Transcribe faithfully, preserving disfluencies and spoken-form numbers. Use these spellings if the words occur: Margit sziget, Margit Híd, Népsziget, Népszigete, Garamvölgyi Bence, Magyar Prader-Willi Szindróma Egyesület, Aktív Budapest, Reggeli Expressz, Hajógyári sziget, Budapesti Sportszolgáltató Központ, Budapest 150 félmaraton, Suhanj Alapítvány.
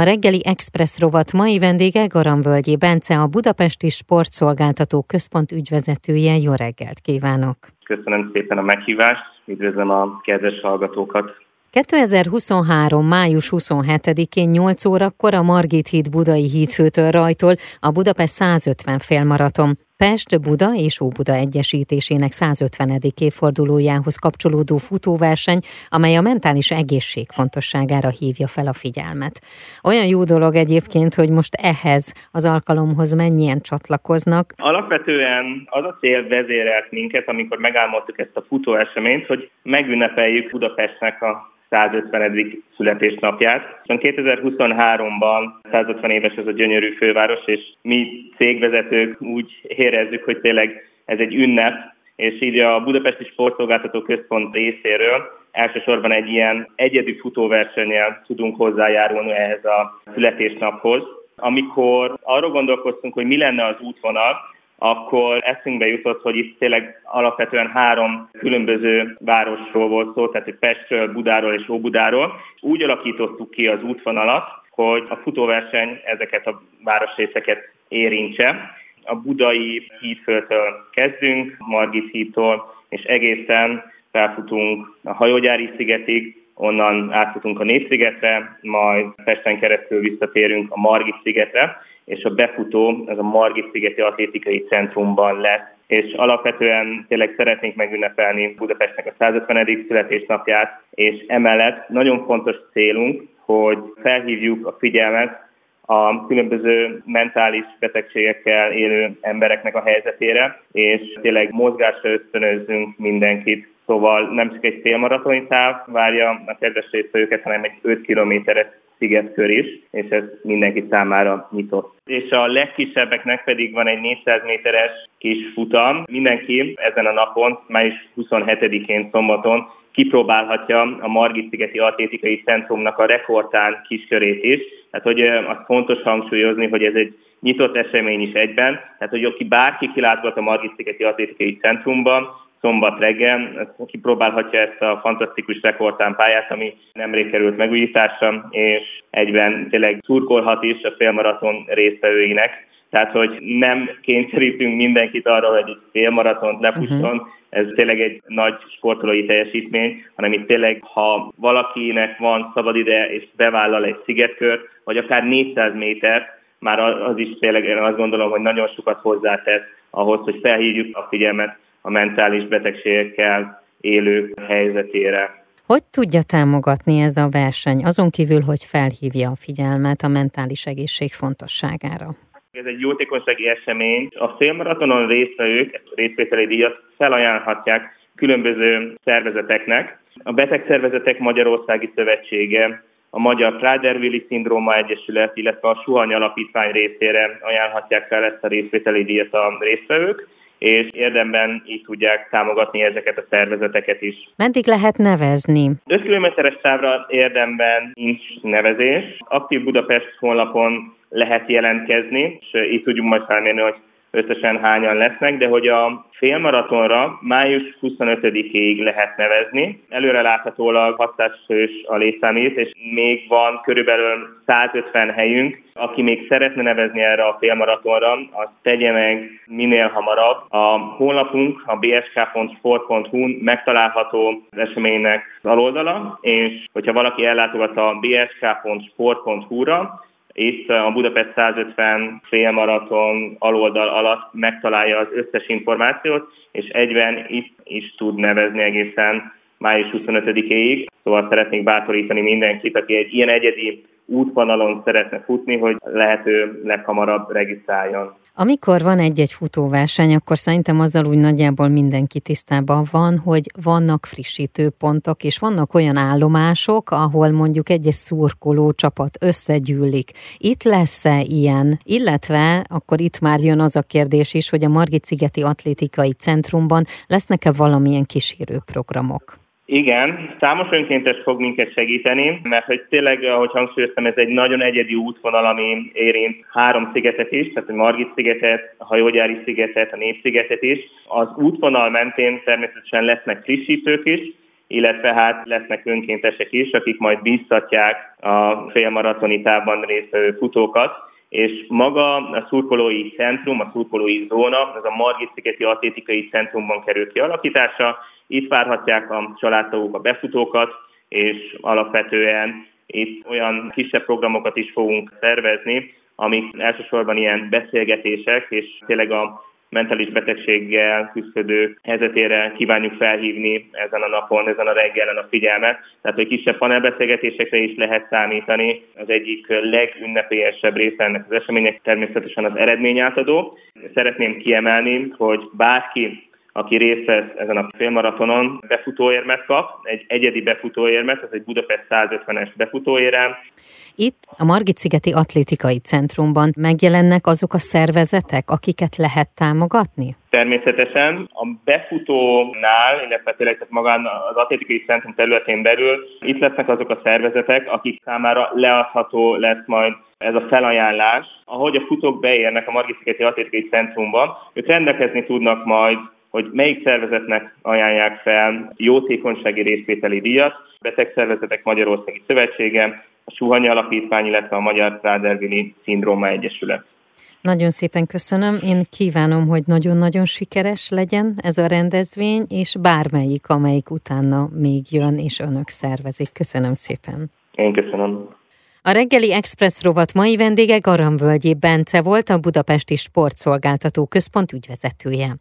A Reggeli Expressz rovat mai vendége Garamvölgyi Bence, a Budapesti Sportszolgáltató Központ ügyvezetője. Jó reggelt kívánok! Köszönöm szépen a meghívást, üdvözlöm a kedves hallgatókat! kétezer-huszonhárom. május huszonhetedikén nyolc órakor a Margit híd budai hídfőtől rajtol a Budapest százötven félmaraton. Pest, Buda és Óbuda egyesítésének százötvenedik évfordulójához kapcsolódó futóverseny, amely a mentális egészség fontosságára hívja fel a figyelmet. Olyan jó dolog egyébként, hogy most ehhez az alkalomhoz mennyien csatlakoznak. Alapvetően az a cél vezérelt minket, amikor megálmodtuk ezt a futóeseményt, hogy megünnepeljük Budapestnek a százötvenedik születésnapját. kétezer-huszonháromban százötven éves ez a gyönyörű főváros, és mi cégvezetők úgy érezzük, hogy tényleg ez egy ünnep, és így a Budapesti Sportszolgáltató Központ részéről elsősorban egy ilyen egyedi futóversennyel tudunk hozzájárulni ehhez a születésnaphoz. Amikor arról gondolkoztunk, hogy mi lenne az útvonal, akkor eszünkbe jutott, hogy itt tényleg alapvetően három különböző városról volt szó, tehát Pestről, Budáról és Óbudáról. Úgy alakítottuk ki az útvonalat, hogy a futóverseny ezeket a városrészeket érintse. A budai hídfőtől kezdünk, Margit hídtól, és egészen felfutunk a Hajógyári szigetig, onnan átfutunk a Népszigetre, majd Pesten keresztül visszatérünk a Margit szigetre, és a befutó az a Margit szigeti atlétikai centrumban lesz. És alapvetően tényleg szeretnénk megünnepelni Budapestnek a százötvenedik születésnapját, és emellett nagyon fontos célunk, hogy felhívjuk a figyelmet a különböző mentális betegségekkel élő embereknek a helyzetére, és tényleg mozgásra ösztönözzünk mindenkit. Szóval nem csak egy félmaratoni táv várja a kedves résztvevőket, hanem egy öt kilométeres szigetkör is, és ez mindenki számára nyitott. És a legkisebbeknek pedig van egy négyszáz méteres kis futam. Mindenki ezen a napon, május huszonhetedikén szombaton kipróbálhatja a Margit-szigeti atlétikai centrumnak a rekordtán kiskörét is. Tehát, hogy az fontos hangsúlyozni, hogy ez egy nyitott esemény is egyben. Tehát, hogy aki bárki kilátogat a Margit-szigeti atlétikai centrumban, szombat reggel kipróbálhatja ezt a fantasztikus rekordtán pályát, ami nemrég került megújításra, és egyben tényleg szurkolhat is a félmaraton résztvevőinek. Tehát, hogy nem kényszerítünk mindenkit arra, hogy egy félmaratont lefusson, uh-huh. Ez tényleg egy nagy sportolói teljesítmény, hanem itt tényleg, ha valakinek van szabad ideje és bevállal egy szigetkört, vagy akár négyszáz métert, már az is tényleg, én azt gondolom, hogy nagyon sokat hozzátesz ahhoz, hogy felhívjuk a figyelmet a mentális betegségekkel élők helyzetére. Hogy tudja támogatni ez a verseny, azon kívül, hogy felhívja a figyelmet a mentális egészség fontosságára? Ez egy jótékonysági esemény. A félmaratonon résztvevők részvételi díjat felajánlhatják különböző szervezeteknek. A Betegszegyzetek Magyarországi Szövetsége, a Magyar Prader-Willi Szindróma Egyesület, illetve a Suhanj Alapítvány részére ajánlhatják fel ezt a részvételi díjat a résztvevők, és érdemben így tudják támogatni ezeket a szervezeteket is. Meddig lehet nevezni? öt kilométeres távra érdemben nincs nevezés. Aktív Budapest honlapon lehet jelentkezni, és így tudjuk majd felmérni, hogy összesen hányan lesznek, de hogy a félmaratonra május huszonötödikéig lehet nevezni. Előre láthatólag hatszázfős a létszámít, és még van körülbelül százötven helyünk. Aki még szeretne nevezni erre a félmaratonra, azt tegye meg minél hamarabb. A honlapunk, a b s k pont sport pont h u megtalálható eseménynek az aloldala, és hogyha valaki ellátogat a b s k pont sport pont h u-ra, itt a Budapest százötven félmaraton aloldal alatt megtalálja az összes információt, és egyben itt is tud nevezni egészen május huszonötödikéig. Szóval szeretnék bátorítani mindenkit, aki egy ilyen egyedi útvonalon szeretne futni, hogy lehető leghamarabb regisztráljon. Amikor van egy-egy futóverseny, akkor szerintem azzal úgy nagyjából mindenki tisztában van, hogy vannak frissítőpontok, és vannak olyan állomások, ahol mondjuk egy-egy szurkoló csapat összegyűlik. Itt lesz-e ilyen? Illetve akkor itt már jön az a kérdés is, hogy a Margit-szigeti atlétikai centrumban lesznek-e valamilyen kísérő programok? Igen, számos önkéntes fog minket segíteni, mert hogy tényleg, ahogy hangsúlyoztam, ez egy nagyon egyedi útvonal, ami érint három szigetet is, tehát a Margit szigetet, a Hajógyári szigetet, a Népszigetet is. Az útvonal mentén természetesen lesznek frissítők is, illetve hát lesznek önkéntesek is, akik majd bíztatják a félmaratoni távban résztvevő futókat, és maga a szurkolói centrum, a szurkolói zóna, ez a Margit szigeti atlétikai centrumban kerül kialakításra. Itt várhatják a családtagok a befutókat, és alapvetően itt olyan kisebb programokat is fogunk szervezni, amik elsősorban ilyen beszélgetések, és tényleg a mentális betegséggel küzdő helyzetére kívánjuk felhívni ezen a napon, ezen a reggelen a figyelmet. Tehát, hogy kisebb panelbeszélgetésekre is lehet számítani. Az egyik legünnepélyesebb része ennek az eseménynek természetesen az eredményátadó. Szeretném kiemelni, hogy bárki, aki részt vesz ezen a félmaratonon, befutóérmet kap, egy egyedi befutóérmet, ez egy Budapest száz ötvenes befutóérem. Itt a Margit szigeti atlétikai centrumban megjelennek azok a szervezetek, akiket lehet támogatni? Természetesen a befutónál, illetve tényleg magán az atlétikai centrum területén belül itt lesznek azok a szervezetek, akik számára leadható lesz majd ez a felajánlás. Ahogy a futók beérnek a Margit szigeti atlétikai centrumba, ők rendelkezni tudnak majd, hogy melyik szervezetnek ajánlják fel jótékonysági részvételi díjat, Betegszegyzetek Magyarországi Szövetsége, a Suhanj Alapítvány, illetve a Magyar Prader-Willi Szindróma Egyesület. Nagyon szépen köszönöm, én kívánom, hogy nagyon-nagyon sikeres legyen ez a rendezvény, és bármelyik, amelyik utána még jön, és önök szervezik. Köszönöm szépen. Én köszönöm. A Reggeli Expressz rovat mai vendége Garamvölgyi Bence volt, a Budapesti Sportszolgáltató Központ ügyvezetője.